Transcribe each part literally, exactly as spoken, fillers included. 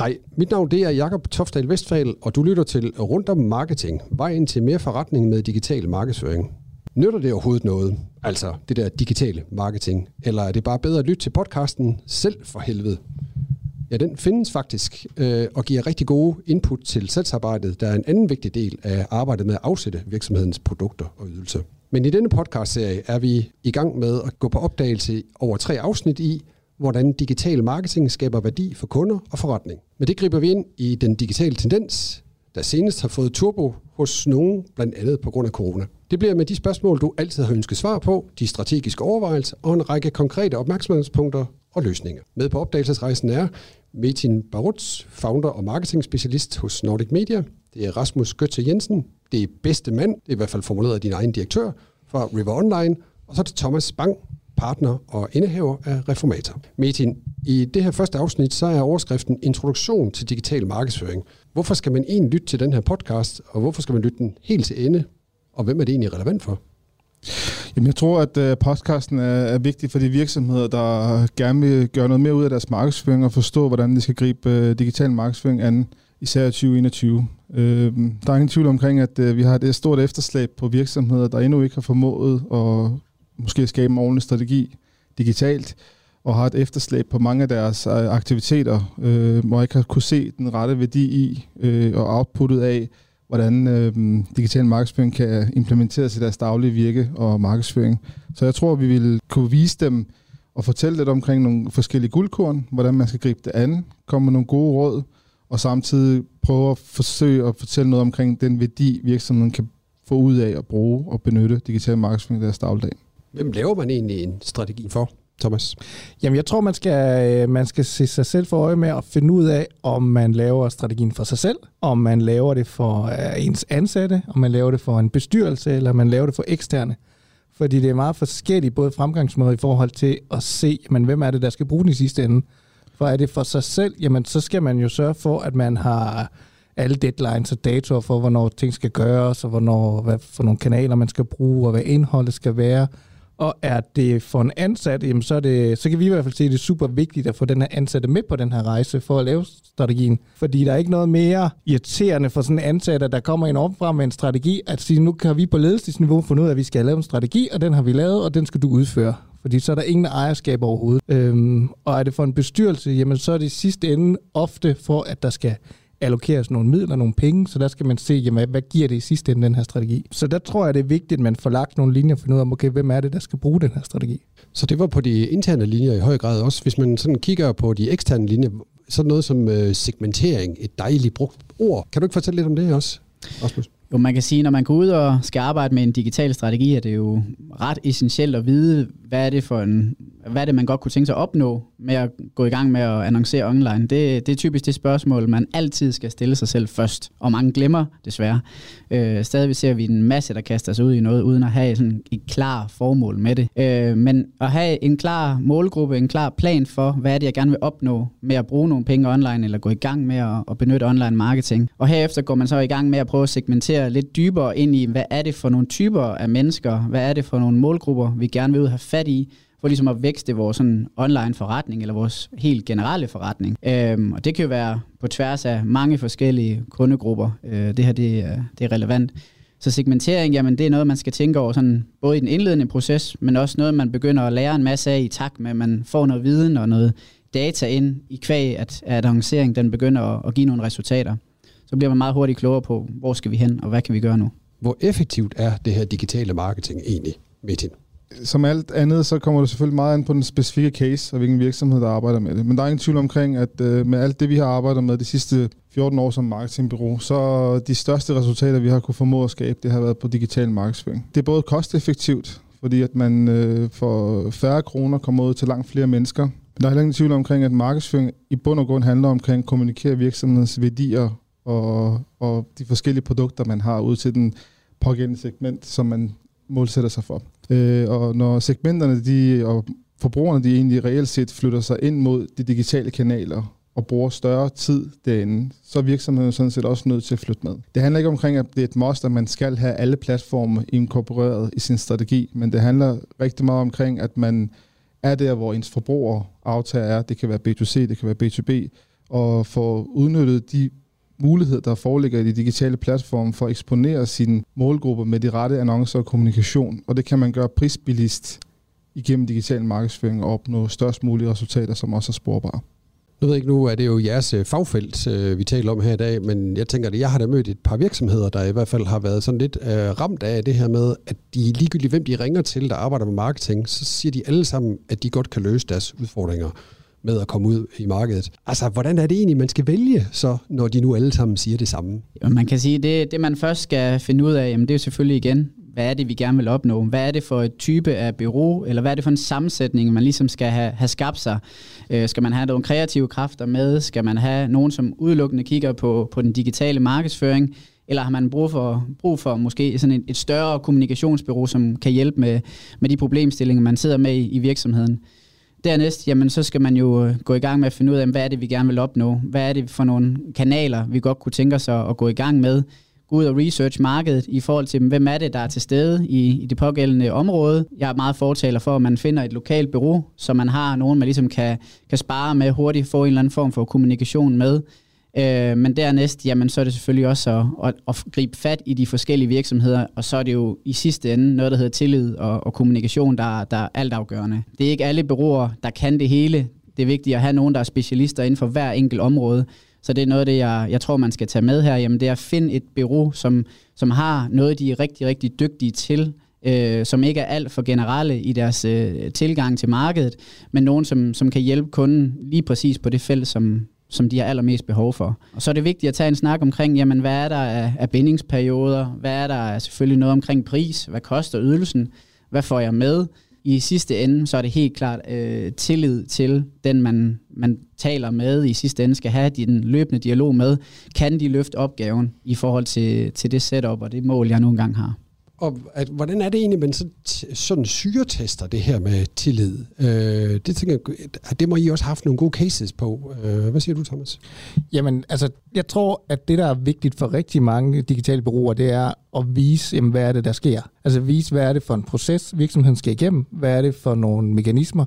Hej, mit navn det er Jakob Tofsdal-Vestfagel, og du lytter til Rundt om Marketing. Vejen til mere forretning med digital markedsføring. Nytter det overhovedet noget? Altså det der digitale marketing? Eller er det bare bedre at lytte til podcasten selv for helvede? Ja, den findes faktisk øh, og giver rigtig gode input til salgsarbejdet, der er en anden vigtig del af arbejdet med at afsætte virksomhedens produkter og ydelser. Men i denne podcastserie er vi i gang med at gå på opdagelse over tre afsnit i, hvordan digital marketing skaber værdi for kunder og forretning. Men det griber vi ind i den digitale tendens, der senest har fået turbo hos nogen, blandt andet på grund af corona. Det bliver med de spørgsmål, du altid har ønsket svar på, de strategiske overvejelser og en række konkrete opmærksomhedspunkter og løsninger. Med på opdagelsesrejsen er Metin Barutz, founder og marketingspecialist hos Nordic Media. Det er Rasmus Gøtze Jensen, det er bedste mand, det er i hvert fald formuleret af din egen direktør, fra River Online. Og så er det Thomas Bang, partner og indehaver af Reformator. Metin, i det her første afsnit, så er overskriften Introduktion til digital markedsføring. Hvorfor skal man egentlig lytte til den her podcast, og hvorfor skal man lytte den helt til ende, og hvem er det egentlig relevant for? Jamen, jeg tror, at podcasten er vigtig for de virksomheder, der gerne vil gøre noget mere ud af deres markedsføring og forstå, hvordan de skal gribe digital markedsføring an, især i tyve enogtyve. Der er ingen tvivl omkring, at vi har et stort efterslæb på virksomheder, der endnu ikke har formået at måske skabe en ordentlig strategi digitalt, og har et efterslæb på mange af deres aktiviteter, hvor ikke har kunne se den rette værdi i og outputtet af, hvordan øh, digital markedsføring kan implementeres i deres daglige virke og markedsføring. Så jeg tror, vi vil kunne vise dem og fortælle lidt omkring nogle forskellige guldkorn, hvordan man skal gribe det an, komme med nogle gode råd, og samtidig prøve at forsøge at fortælle noget omkring den værdi, virksomheden kan få ud af at bruge og benytte digital markedsføring i deres dagligdag. Hvem laver man egentlig en strategi for, Thomas? Jamen, jeg tror, man skal, man skal se sig selv for øje med at finde ud af, om man laver strategien for sig selv, om man laver det for ens ansatte, om man laver det for en bestyrelse, eller om man laver det for eksterne. Fordi det er meget forskelligt, både fremgangsmåder i forhold til at se, jamen, hvem er det, der skal bruge den i sidste ende. For er det for sig selv, jamen, så skal man jo sørge for, at man har alle deadlines og datoer for, hvornår ting skal gøres, og hvornår, hvad for nogle kanaler man skal bruge, og hvad indholdet skal være. Og er det for en ansat, jamen så, er det, så kan vi i hvert fald se, at det er super vigtigt at få den her ansatte med på den her rejse for at lave strategien. Fordi der er ikke noget mere irriterende for sådan en ansat, der kommer ind opfra med en strategi, at sige, nu kan vi på ledelsesniveau finde ud af, at vi skal lave en strategi, og den har vi lavet, og den skal du udføre. Fordi så er der ingen ejerskab overhovedet. Øhm, og er det for en bestyrelse, jamen så er det i sidste ende ofte for, at der skal allokeres nogle midler, nogle penge, så der skal man se, jamen, hvad giver det i sidste ende, den her strategi. Så der tror jeg, det er vigtigt, at man får lagt nogle linjer for noget om, okay, hvem er det, der skal bruge den her strategi. Så det var på de interne linjer i høj grad også. Hvis man sådan kigger på de eksterne linjer, så noget som segmentering, et dejligt brugt ord. Kan du ikke fortælle lidt om det også, Rasmus? Jo, man kan sige, når man går ud og skal arbejde med en digital strategi, er det jo ret essentielt at vide, hvad er det for en, hvad er det, man godt kunne tænke sig at opnå med at gå i gang med at annoncere online. Det, det er typisk det spørgsmål, man altid skal stille sig selv først, og mange glemmer desværre. Øh, stadig ser vi en masse, der kaster sig ud i noget, uden at have sådan et klart formål med det. Øh, men at have en klar målgruppe, en klar plan for, hvad er det, jeg gerne vil opnå med at bruge nogle penge online, eller gå i gang med at, at benytte online marketing. Og herefter går man så i gang med at prøve at segmentere lidt dybere ind i, hvad er det for nogle typer af mennesker, hvad er det for nogle målgrupper, vi gerne vil ud have fat i, for ligesom at vækste vores sådan online forretning, eller vores helt generelle forretning. Øhm, og det kan jo være på tværs af mange forskellige kundegrupper. Øh, det her, det, det er relevant. Så segmentering, jamen det er noget, man skal tænke over sådan, både i den indledende proces, men også noget, man begynder at lære en masse af i takt med, at man får noget viden og noget data ind i kvæg, at annoncering, den begynder at, at give nogle resultater. Så bliver man meget hurtigt klogere på, hvor skal vi hen, og hvad kan vi gøre nu? Hvor effektivt er det her digitale marketing egentlig, Metin? Som alt andet, så kommer det selvfølgelig meget an på den specifikke case, og hvilken virksomhed, der arbejder med det. Men der er ingen tvivl omkring, at med alt det, vi har arbejdet med de sidste fjorten år som marketingbureau, så de største resultater, vi har kunne formå at skabe, det har været på digital markedsføring. Det er både kosteffektivt, fordi at man for færre kroner kommer ud til langt flere mennesker. Men der er heller ingen tvivl omkring, at markedsføring i bund og grund handler omkring at kommunikere virksomhedens værdier, Og, og de forskellige produkter, man har ud til den pågældende segment, som man målsætter sig for. Øh, og når segmenterne de, og forbrugerne de egentlig reelt set flytter sig ind mod de digitale kanaler og bruger større tid derinde, så er virksomheden sådan set også nødt til at flytte med. Det handler ikke omkring, at det er et must, at man skal have alle platforme inkorporeret i sin strategi, men det handler rigtig meget omkring, at man er der, hvor ens forbruger aftager er. Det kan være B to C, det kan være B to B, og får udnyttet de muligheder, der foreligger i de digitale platforme for at eksponere sine målgrupper med de rette annoncer og kommunikation. Og det kan man gøre prisbilligst igennem digital markedsføring og opnå størst mulige resultater, som også er sporbare. Jeg ved ikke nu, at det er jo jeres fagfelt, vi taler om her i dag, men jeg tænker, at jeg har da mødt et par virksomheder, der i hvert fald har været sådan lidt ramt af det her med, at de ligegyldigt, hvem de ringer til, der arbejder med marketing, så siger de alle sammen, at de godt kan løse deres udfordringer med at komme ud i markedet. Altså, hvordan er det egentlig, man skal vælge, så, når de nu alle sammen siger det samme? Jo, man kan sige, at det, det, man først skal finde ud af, jamen, det er jo selvfølgelig igen, hvad er det, vi gerne vil opnå? Hvad er det for et type af bureau, eller hvad er det for en sammensætning, man ligesom skal have, have skabt sig? Øh, skal man have nogle kreative kræfter med? Skal man have nogen, som udelukkende kigger på, på den digitale markedsføring? Eller har man brug for, brug for måske sådan et, et større kommunikationsbureau, som kan hjælpe med, med de problemstillinger, man sidder med i, i virksomheden? Dernæst, jamen, så skal man jo gå i gang med at finde ud af, hvad er det, vi gerne vil opnå? Hvad er det for nogle kanaler, vi godt kunne tænke os at gå i gang med? Gå ud og research markedet i forhold til, hvem er det, der er til stede i, i det pågældende område. Jeg er meget fortaler for, at man finder et lokalt bureau, så man har nogen, man ligesom kan, kan spare med hurtigt, få en eller anden form for kommunikation med. Øh, men dernæst, jamen, så er det selvfølgelig også at, at, at gribe fat i de forskellige virksomheder, og så er det jo i sidste ende noget, der hedder tillid og, og kommunikation, der, der er altafgørende. Det er ikke alle bureauer, der kan det hele. Det er vigtigt at have nogen, der er specialister inden for hver enkelt område. Så det er noget af det, jeg, jeg tror, man skal tage med her. Jamen, det er at finde et bureau, som, som har noget, de er rigtig, rigtig dygtige til, øh, som ikke er alt for generelle i deres øh, tilgang til markedet, men nogen, som, som kan hjælpe kunden lige præcis på det felt, som, som de har allermest behov for. Og så er det vigtigt at tage en snak omkring, jamen, hvad er der af, af bindingsperioder, hvad er der af, selvfølgelig noget omkring pris, hvad koster ydelsen, hvad får jeg med? I sidste ende, så er det helt klart øh, tillid til den, man, man taler med. I sidste ende skal have den løbende dialog med. Kan de løfte opgaven i forhold til, til det setup og det mål, jeg nogle gange har? Og at, hvordan er det egentlig, man så t- sådan syretester det her med tillid? Øh, det tænker jeg, at det må I også have haft nogle gode cases på. Øh, hvad siger du, Thomas? Jamen, altså, jeg tror, at det, der er vigtigt for rigtig mange digitale bureauer, det er at vise, jamen, hvad er det, der sker. Altså vise, hvad er det for en proces, virksomheden skal igennem? Hvad er det for nogle mekanismer,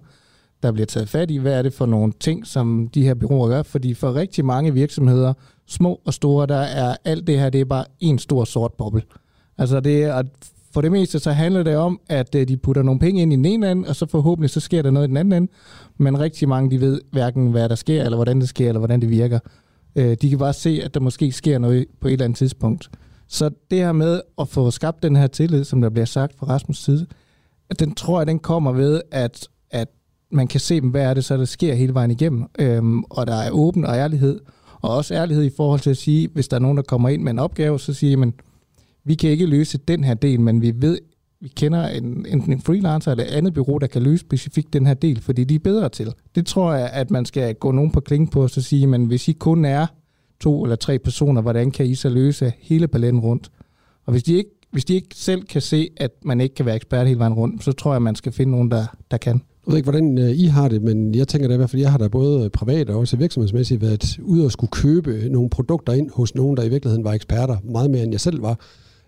der bliver taget fat i? Hvad er det for nogle ting, som de her bureauer gør? Fordi for rigtig mange virksomheder, små og store, der er alt det her, det er bare en stor sort boble. Altså det, at for det meste så handler det om, at de putter nogle penge ind i den ene ende, og så forhåbentlig så sker der noget i den anden ende. Men rigtig mange, de ved hverken, hvad der sker, eller hvordan det sker, eller hvordan det virker. De kan bare se, at der måske sker noget på et eller andet tidspunkt. Så det her med at få skabt den her tillid, som der bliver sagt fra Rasmus' side, den tror jeg, den kommer ved, at, at man kan se, hvad er det så, der sker hele vejen igennem. Og der er åben og ærlighed, og også ærlighed i forhold til at sige, hvis der er nogen, der kommer ind med en opgave, så siger man, vi kan ikke løse den her del, men vi ved, vi kender en, enten en freelancer eller et andet bureau, der kan løse specifikt den her del, fordi de er bedre til. Det tror jeg, at man skal gå nogen på klingen på og så sige, men hvis I kun er to eller tre personer, hvordan kan I så løse hele paletten rundt? Og hvis de ikke, hvis de ikke selv kan se, at man ikke kan være ekspert hele vejen rundt, så tror jeg, man skal finde nogen, der, der kan. Jeg ved ikke, hvordan I har det, men jeg tænker da i hvert fald, jeg har da både privat og også virksomhedsmæssigt været ude og skulle købe nogle produkter ind hos nogen, der i virkeligheden var eksperter, meget mere end jeg selv var.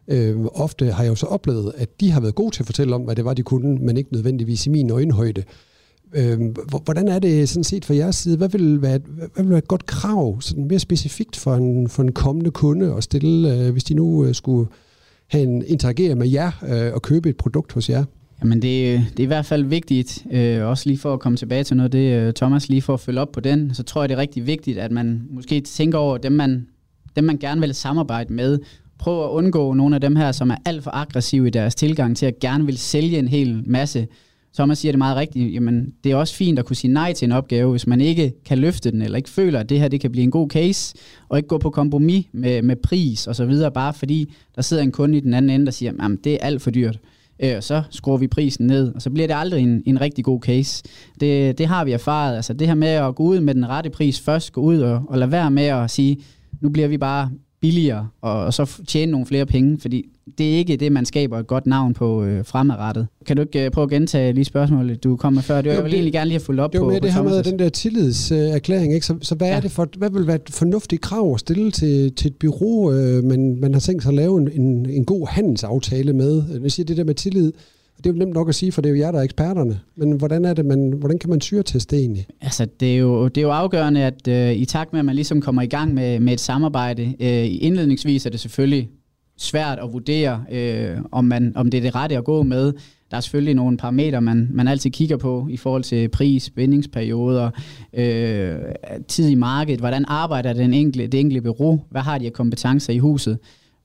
Øh, ofte har jeg jo så oplevet, at de har været gode til at fortælle om, hvad det var, de kunne, men ikke nødvendigvis i min øjenhøjde. Øh, hvordan er det sådan set fra jeres side? Hvad vil være, hvad vil være et godt krav, sådan mere specifikt for en, for en kommende kunde at stille, øh, hvis de nu øh, skulle have en, interagere med jer øh, og købe et produkt hos jer? Jamen det, det er i hvert fald vigtigt, øh, også lige for at komme tilbage til noget det, Thomas, lige for at følge op på den, så tror jeg, det er rigtig vigtigt, at man måske tænker over dem, man, dem, man gerne vil samarbejde med. Prøv at undgå nogle af dem her, som er alt for aggressive i deres tilgang til at gerne vil sælge en hel masse. Thomas siger det meget rigtigt, jamen det er også fint at kunne sige nej til en opgave, hvis man ikke kan løfte den, eller ikke føler, at det her det kan blive en god case, og ikke gå på kompromis med, med pris og så videre, bare fordi der sidder en kunde i den anden ende, der siger, jamen det er alt for dyrt. Øh, og så skruer vi prisen ned, og så bliver det aldrig en, en rigtig god case. Det, det har vi erfaret, altså det her med at gå ud med den rette pris først, gå ud og, og lade være med at sige, nu bliver vi bare billigere, og så tjene nogle flere penge, fordi det er ikke det, man skaber et godt navn på øh, fremadrettet. Kan du ikke øh, prøve at gentage lige spørgsmålet, du kom med før? Det var jo, jeg vil det, egentlig gerne lige have fulgt op det på. Det var det her med den der tillidserklæring, ikke? Så, så hvad, ja. er det for, hvad vil være et fornuftigt krav at stille til, til et bureau, øh, man, man har tænkt sig at lave en, en, en god handelsaftale med? Når jeg siger det der med tillid, Det er jo nemt nok at sige, for det er jo jer, der er eksperterne. Men hvordan er det, man, hvordan kan man syreteste egentlig? Altså, det er jo, det er jo afgørende, at øh, i takt med, at man ligesom kommer i gang med, med et samarbejde, øh, indledningsvis er det selvfølgelig svært at vurdere, øh, om, man, om det er det rette at gå med. Der er selvfølgelig nogle parametre, man, man altid kigger på i forhold til pris, bindingsperioder, øh, tid i markedet, hvordan arbejder den enkelte, det enkelte bureau, hvad har de af kompetencer i huset.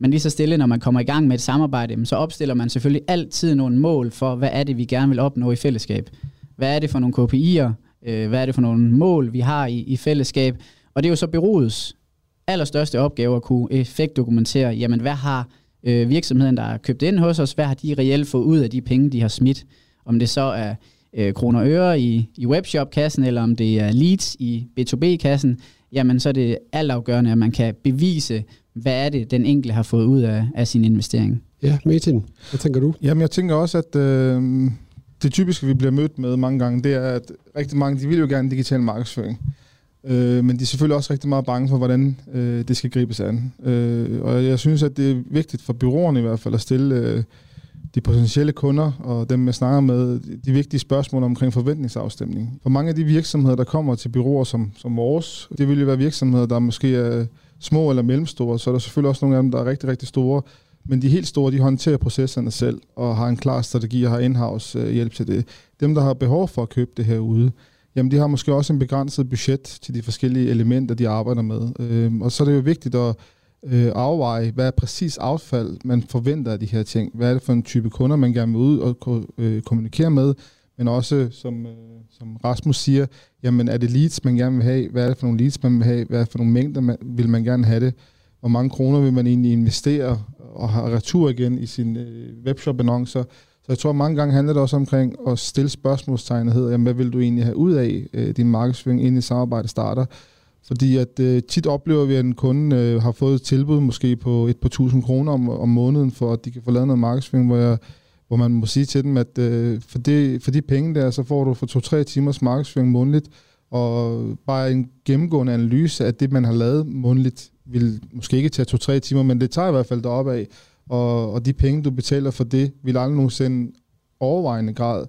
Men lige så stille, når man kommer i gang med et samarbejde, så opstiller man selvfølgelig altid nogle mål for, hvad er det, vi gerne vil opnå i fællesskab. Hvad er det for nogle K P I'er? Hvad er det for nogle mål, vi har i, i fællesskab? Og det er jo så bureauets allerstørste opgave at kunne effektdokumentere, jamen hvad har øh, virksomheden, der har købt ind hos os, hvad har de reelt fået ud af de penge, de har smidt? Om det så er øh, kroner og øre i, i webshop-kassen, eller om det er leads i B to B-kassen, jamen så er det altafgørende, at man kan bevise, hvad er det, den enkelte har fået ud af, af sin investering? Ja, Metin, hvad tænker du? Jamen, jeg tænker også, at øh, det typiske, vi bliver mødt med mange gange, det er, at rigtig mange, de vil jo gerne digital markedsføring. Øh, men de er selvfølgelig også rigtig meget bange for, hvordan øh, det skal gribes an. Øh, og jeg synes, at det er vigtigt for bureauerne i hvert fald at stille øh, de potentielle kunder og dem, jeg snakker med, de vigtige spørgsmål omkring forventningsafstemning. For mange af de virksomheder, der kommer til bureauer som, som vores, det vil jo være virksomheder, der måske er små eller mellemstore, så er der selvfølgelig også nogle af dem, der er rigtig, rigtig store. Men de helt store, de håndterer processerne selv og har en klar strategi og har in-house hjælp til det. Dem, der har behov for at købe det herude, jamen de har måske også en begrænset budget til de forskellige elementer, de arbejder med. Og så er det jo vigtigt at afveje, hvad er præcis affald, man forventer af de her ting. Hvad er det for en type kunder, man gerne vil ud og kommunikere med? Men også, som, som Rasmus siger, jamen er det leads, man gerne vil have? Hvad er det for nogle leads, man vil have? Hvad er det for nogle mængder, man, vil man gerne have det? Hvor mange kroner vil man egentlig investere og have retur igen i sine webshop-annoncer? Så jeg tror, mange gange handler det også omkring at stille spørgsmålstegn, der hedder, jamen, hvad vil du egentlig have ud af din markedsføring, inden samarbejdet starter? Fordi at øh, tit oplever vi, at en kunde øh, har fået et tilbud måske på et par tusind kroner om, om måneden, for at de kan få lavet noget markedsføring, hvor jeg hvor man må sige til dem, at øh, for, det, for de penge der, så får du for to-tre timers markedsføring månedligt, og bare en gennemgående analyse af det, man har lavet månedligt, vil måske ikke tage to-tre timer, men det tager i hvert fald deroppe af, og, og de penge, du betaler for det, vil aldrig nogensinde overvejende grad.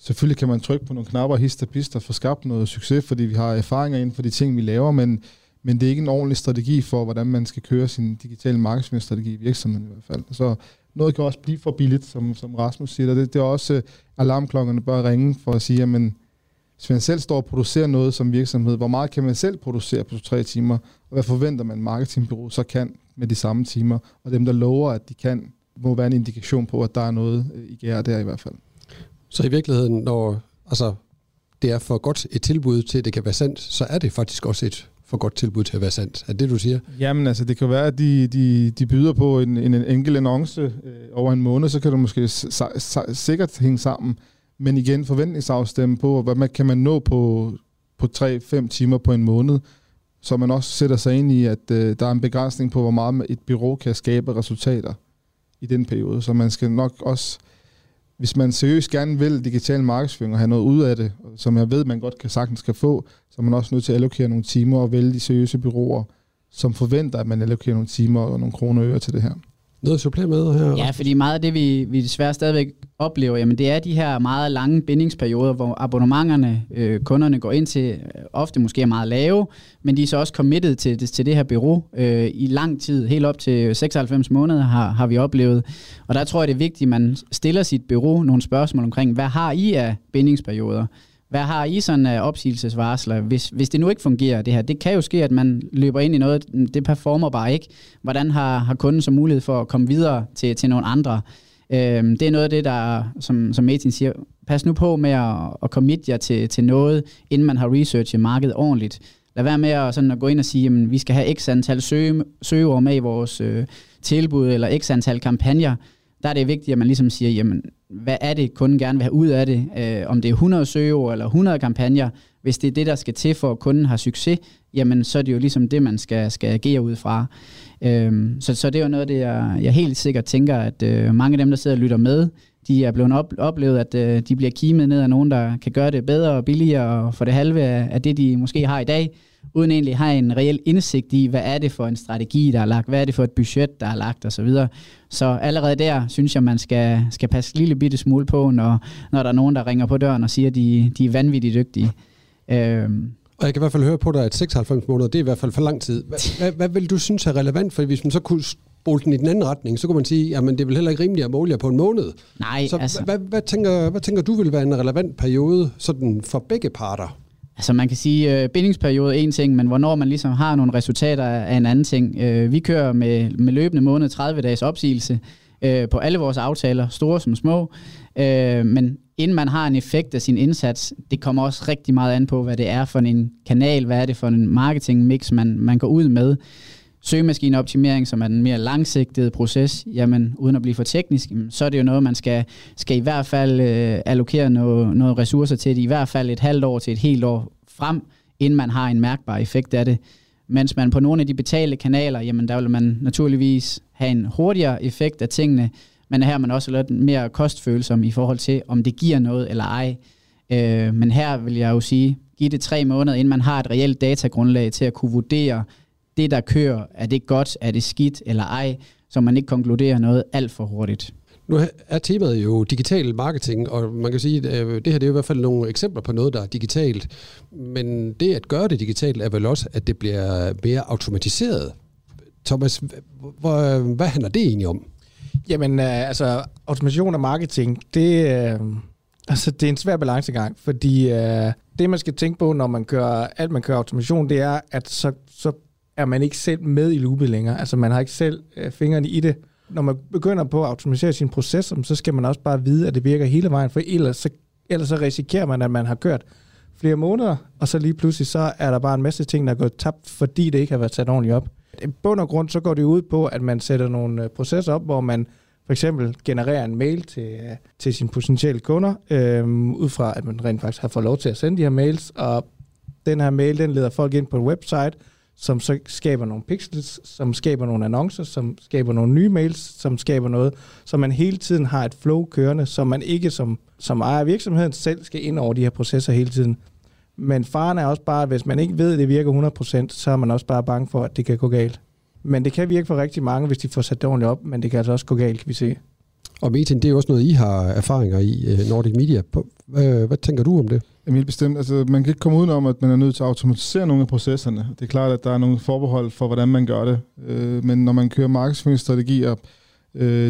Selvfølgelig kan man trykke på nogle knapper, hister, pister, for skabt noget succes, fordi vi har erfaringer inden for de ting, vi laver, men, men det er ikke en ordentlig strategi for, hvordan man skal køre sin digitale markedsføringsstrategi i virksomheden i hvert fald. Så noget kan også blive for billigt, som, som Rasmus siger, og det, det er også, alarmklokkerne bør ringe for at sige, jamen, hvis man selv står og producerer noget som virksomhed, hvor meget kan man selv producere på to-tre timer, og hvad forventer man, marketingbureau så kan med de samme timer, og dem, der lover, at de kan, må være en indikation på, at der er noget i gære der i hvert fald. Så i virkeligheden, når altså, det er for godt et tilbud til, at det kan være sandt, så er det faktisk også et for godt tilbud til at være sandt. Er det, du siger? Jamen altså, det kan være, at de, de, de byder på en, en enkelt annonce øh, over en måned, så kan du måske sa- sa- sikkert hænge sammen. Men igen, forventningsafstemme på, hvad man, kan man nå på, på tre-fem timer på en måned, så man også sætter sig ind i, at øh, der er en begrænsning på, hvor meget et bureau kan skabe resultater i den periode. Så man skal nok også, hvis man seriøst gerne vil digital markedsføring og have noget ud af det, som jeg ved, man godt kan sagtens kan få, så er man også nødt til at allokere nogle timer og vælge de seriøse bureauer, som forventer, at man allokerer nogle timer og nogle kroner og øre til det her. Noget supplement med her? Ja, fordi meget af det, vi, vi desværre stadigvæk oplever, jamen det er de her meget lange bindingsperioder, hvor abonnementerne, øh, kunderne går ind til, ofte måske er meget lave, men de er så også committed til, til det her bureau øh, i lang tid, helt op til seksoghalvfems måneder har, har vi oplevet. Og der tror jeg, det er vigtigt, at man stiller sit bureau nogle spørgsmål omkring, hvad har I af bindingsperioder? Hvad har I sådan af opsigelsesvarsler, hvis, hvis det nu ikke fungerer det her? Det kan jo ske, at man løber ind i noget, det performer bare ikke. Hvordan har, har kunden så mulighed for at komme videre til, til nogle andre? Øhm, det er noget af det, der, som, som Metin siger, pas nu på med at, at commit jer til, til noget, inden man har researchet markedet ordentligt. Lad være med at, sådan at gå ind og sige, at vi skal have x antal søge, søgeord med i vores øh, tilbud, eller x antal kampagner. Der er det vigtigt, at man ligesom siger, jamen, hvad er det, kunden gerne vil have ud af det? Øh, om det er hundrede søgeord eller hundrede kampagner, hvis det er det, der skal til for, at kunden har succes, jamen, så er det jo ligesom det, man skal, skal agere ud fra. Øh, så, så det er jo noget, det jeg, jeg helt sikkert tænker, at øh, mange af dem, der sidder og lytter med, de er blevet op, oplevet, at øh, de bliver kimet ned af nogen, der kan gøre det bedre og billigere og for det halve af, af det, de måske har i dag. uden egentlig har en reel indsigt i, hvad er det for en strategi, der er lagt, hvad er det for et budget, der er lagt osv. Så, så allerede der, synes jeg, man skal, skal passe en lille bitte smule på, når, når der er nogen, der ringer på døren og siger, at de, de er vanvittigt dygtige. Øhm. Og jeg kan i hvert fald høre på dig, at seksoghalvfems måneder, det er i hvert fald for lang tid. Hvad, hvad vil du synes er relevant? For hvis man så kunne spole den i den anden retning, så kunne man sige, jamen det er vel heller ikke rimeligt at måle jer på en måned. Nej, så altså. Hvad, hvad, tænker, hvad tænker du vil være en relevant periode sådan for begge parter? Altså man kan sige, øh, bindingsperiode er en ting, men hvornår man ligesom har nogle resultater er en anden ting. Øh, vi kører med, med løbende måned tredive dages opsigelse øh, på alle vores aftaler, store som små. Øh, men inden man har en effekt af sin indsats, det kommer også rigtig meget an på, hvad det er for en kanal, hvad er det for en marketingmix, man, man går ud med. Søgemaskineoptimering, som er den mere langsigtede proces, jamen uden at blive for teknisk, så er det jo noget, man skal, skal i hvert fald øh, allokere noget, noget ressourcer til, det, i hvert fald et halvt år til et helt år frem, inden man har en mærkbar effekt af det. Mens man på nogle af de betalte kanaler, jamen der vil man naturligvis have en hurtigere effekt af tingene, men her er man også lidt mere kostfølsom i forhold til, om det giver noget eller ej. Øh, men her vil jeg jo sige, giv det tre måneder, inden man har et reelt datagrundlag til at kunne vurdere, det, der kører, er det godt, er det skidt eller ej, så man ikke konkluderer noget alt for hurtigt. Nu er temaet jo digital marketing, og man kan sige, at det her det er i hvert fald nogle eksempler på noget, der er digitalt, men det at gøre det digitalt er vel også, at det bliver mere automatiseret. Thomas, hvad, hvad handler det egentlig om? Jamen, altså, automation og marketing, det, altså, det er en svær balancegang, fordi det, man skal tænke på, når man kører, alt man kører automation, det er, at så, så er man ikke selv med i loopet længere. Altså, man har ikke selv øh, fingrene i det. Når man begynder på at automatisere sin proces, så skal man også bare vide, at det virker hele vejen, for ellers så, ellers så risikerer man, at man har kørt flere måneder, og så lige pludselig, så er der bare en masse ting, der er gået tabt, fordi det ikke har været sat ordentligt op. I bund og grund, så går det ud på, at man sætter nogle processer op, hvor man for eksempel genererer en mail til, til sine potentielle kunder, øh, ud fra, at man rent faktisk har fået lov til at sende de her mails, og den her mail, den leder folk ind på en website, som så skaber nogle pixels, som skaber nogle annoncer, som skaber nogle nye mails, som skaber noget, så man hele tiden har et flow kørende, så man ikke som, som ejer af virksomheden selv skal ind over de her processer hele tiden. Men faren er også bare, at hvis man ikke ved, at det virker hundrede procent, så er man også bare bange for, at det kan gå galt. Men det kan virke for rigtig mange, hvis de får sat det ordentligt op, men det kan altså også gå galt, kan vi se. Og Metin, det er jo også noget, I har erfaringer i Nordic Media. Hvad tænker du om det? Jamen helt bestemt. Altså, man kan ikke komme udenom, at man er nødt til at automatisere nogle af processerne. Det er klart, at der er nogle forbehold for, hvordan man gør det. Men når man kører markedsføringsstrategier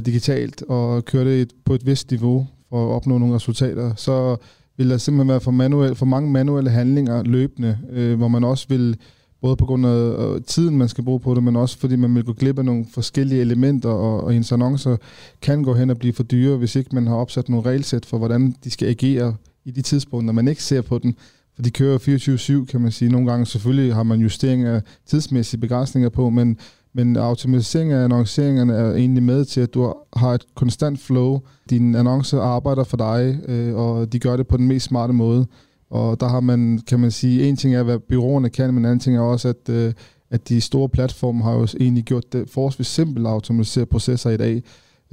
digitalt og kører det på et vist niveau for at opnå nogle resultater, så vil der simpelthen være for, manuel, for mange manuelle handlinger løbende, hvor man også vil, både på grund af tiden, man skal bruge på det, men også fordi man vil gå glip af nogle forskellige elementer, og, og ens annoncer kan gå hen og blive for dyre, hvis ikke man har opsat nogle regelsæt for, hvordan de skal agere i de tidspunkter, når man ikke ser på den. For de kører fireogtyve syv, kan man sige. Nogle gange selvfølgelig har man justering af tidsmæssige begrænsninger på, men, men automatisering af annonceringerne er egentlig med til, at du har et konstant flow. Dine annoncer arbejder for dig, øh, og de gør det på den mest smarte måde. Og der har man, kan man sige, en ting er, hvad bureauerne kan, men anden ting er også, at, øh, at de store platforme har jo egentlig gjort det forholdsvis simpelt at automatisere processer i dag.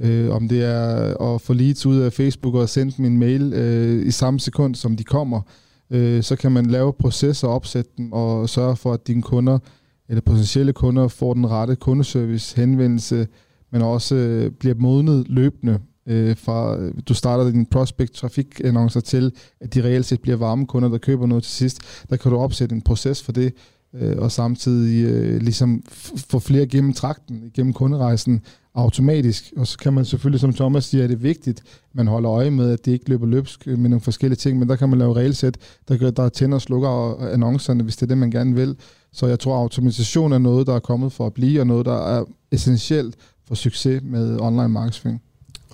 Øh, om det er at få leads ud af Facebook og sende dem en mail øh, i samme sekund, som de kommer, øh, så kan man lave processer, opsætte dem og sørge for, at dine kunder eller potentielle kunder får den rette kundeservice, henvendelse, men også øh, bliver modnet løbende. Fra du starter din prospect trafikannoncer til, at de reelt set bliver varme kunder, der køber noget til sidst, der kan du opsætte en proces for det, og samtidig ligesom få flere gennem trakten, gennem kunderejsen automatisk. Og så kan man selvfølgelig, som Thomas siger, at det er vigtigt, at man holder øje med, at det ikke løber løbsk med nogle forskellige ting, men der kan man lave regelsæt, der gør, der tænder og slukker annoncerne, hvis det er det, man gerne vil. Så jeg tror, automatisation er noget, der er kommet for at blive, og noget, der er essentielt for succes med online markedsføring.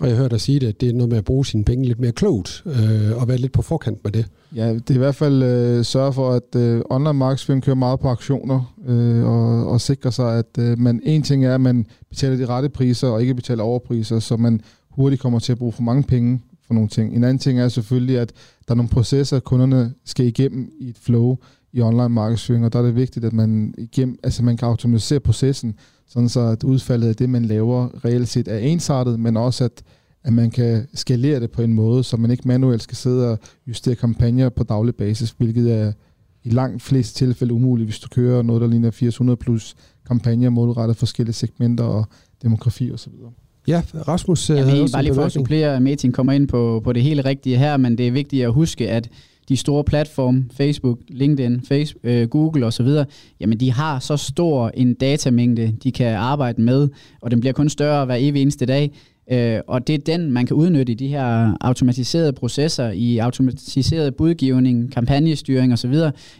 Og jeg hørte dig sige det, at det er noget med at bruge sine penge lidt mere klogt, øh, og være lidt på forkant med det. Ja, det er i hvert fald øh, sørge for, at øh, online markedsføring kører meget på aktioner, øh, og, og sikre sig, at øh, man, en ting er, at man betaler de rette priser, og ikke betaler overpriser, så man hurtigt kommer til at bruge for mange penge for nogle ting. En anden ting er selvfølgelig, at der er nogle processer, kunderne skal igennem i et flow i online markedsføring, og der er det vigtigt, at man, igennem, altså man kan automatisere processen, sådan så at udfaldet af det, man laver, reelt set er ensartet, men også at, at man kan skalere det på en måde, så man ikke manuelt skal sidde og justere kampagner på daglig basis, hvilket er i langt flest tilfælde umuligt, hvis du kører noget, der ligner firs hundrede plus kampagner målrettet forskellige segmenter og demografi osv. Ja, Rasmus. Jeg vil bare lige for at supplere, Metin kommer ind på, på det helt rigtige her, men det er vigtigt at huske, at de store platforme, Facebook, LinkedIn, Facebook, Google osv., jamen de har så stor en datamængde, de kan arbejde med, og den bliver kun større hver evig eneste dag. Og det er den, man kan udnytte i de her automatiserede processer, i automatiseret budgivning, kampagnestyring osv.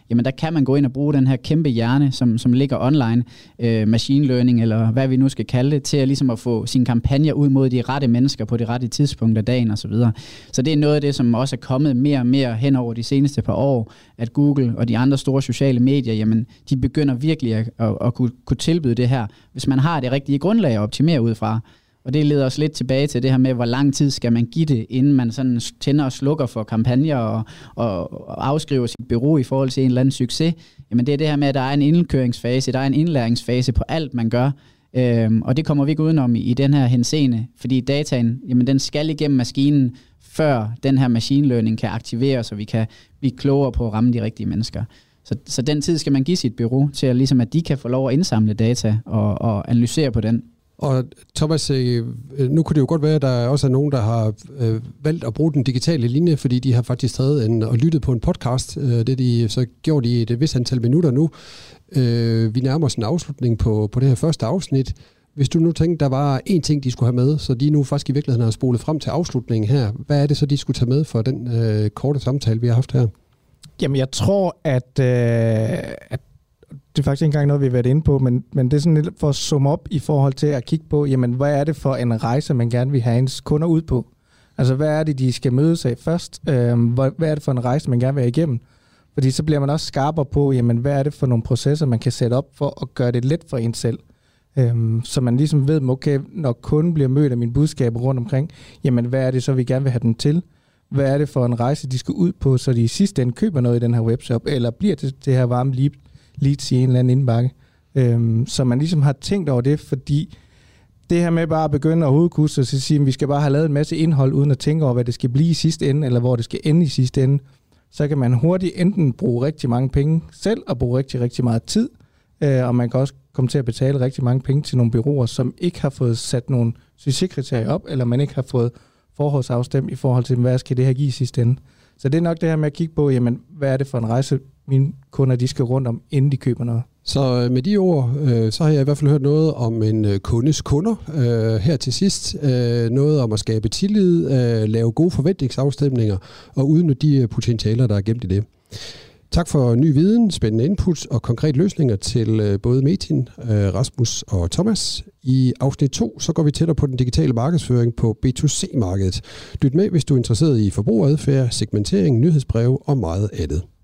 Jamen der kan man gå ind og bruge den her kæmpe hjerne, som, som ligger online, øh, machine learning eller hvad vi nu skal kalde det, til at, ligesom at få sine kampagner ud mod de rette mennesker på det rette tidspunkt af dagen osv. Så, så det er noget af det, som også er kommet mere og mere hen over de seneste par år, at Google og de andre store sociale medier, jamen de begynder virkelig at, at, at kunne, kunne tilbyde det her, hvis man har det rigtige grundlag at optimere ud fra. Og det leder os lidt tilbage til det her med, hvor lang tid skal man give det, inden man sådan tænder og slukker for kampagner og, og, og afskriver sit bureau i forhold til en eller anden succes. Jamen det er det her med, at der er en indkøringsfase, der er en indlæringsfase på alt, man gør. Øhm, og det kommer vi ikke udenom i, i den her henseende, fordi dataen, jamen den skal igennem maskinen, før den her machine learning kan aktiveres, så vi kan blive klogere på at ramme de rigtige mennesker. Så, så den tid skal man give sit bureau til, at, ligesom, at de kan få lov at indsamle data og, og analysere på den. Og Thomas, nu kunne det jo godt være, at der også er nogen, der har valgt at bruge den digitale linje, fordi de har faktisk taget en, og lyttet på en podcast. Det de så gjort i et vist antal minutter nu. Vi nærmer os en afslutning på, på det her første afsnit. Hvis du nu tænkte, der var én ting, de skulle have med, så de nu faktisk i virkeligheden har spolet frem til afslutningen her. Hvad er det så, de skulle tage med for den øh, korte samtale, vi har haft her? Jamen, jeg tror, at... Øh, at det er faktisk ikke engang noget, vi har været inde på, men, men det er sådan lidt for at summe op i forhold til at kigge på, jamen hvad er det for en rejse, man gerne vil have ens kunder ud på? Altså hvad er det, de skal mødes af først? Hvad er det for en rejse, man gerne vil have igennem? Fordi så bliver man også skarpere på, jamen hvad er det for nogle processer, man kan sætte op for at gøre det let for en selv? Så man ligesom ved, okay, når kunden bliver mødt af mine budskaber rundt omkring, jamen hvad er det så, vi gerne vil have dem til? Hvad er det for en rejse, de skal ud på, så de i sidste ende køber noget i den her webshop, eller bliver det, det her varme lead? leads i en eller anden indbakke. Øhm, så man ligesom har tænkt over det, fordi det her med bare at begynde at hovedkusse og så sige, at vi skal bare have lavet en masse indhold, uden at tænke over, hvad det skal blive i sidste ende, eller hvor det skal ende i sidste ende, så kan man hurtigt enten bruge rigtig mange penge selv, og bruge rigtig, rigtig meget tid, øh, og man kan også komme til at betale rigtig mange penge til nogle bureauer, som ikke har fået sat nogle succeskriterier op, eller man ikke har fået forholdsafstemt i forhold til, hvad skal det her give i sidste ende. Så det er nok det her med at kigge på, jamen, hvad er det for en rejse, mine kunder, de skal rundt om, inden de køber noget. Så med de ord, øh, så har jeg i hvert fald hørt noget om en kundes kunder øh, her til sidst. Øh, noget om at skabe tillid, øh, lave gode forventningsafstemninger og udnytte de potentialer, der er gemt i det. Tak for ny viden, spændende inputs og konkrete løsninger til både Metin, Rasmus og Thomas. I afsnit to så går vi tættere på den digitale markedsføring på B to C-markedet. Lyt med, hvis du er interesseret i forbrugeradfærd, segmentering, nyhedsbreve og meget andet.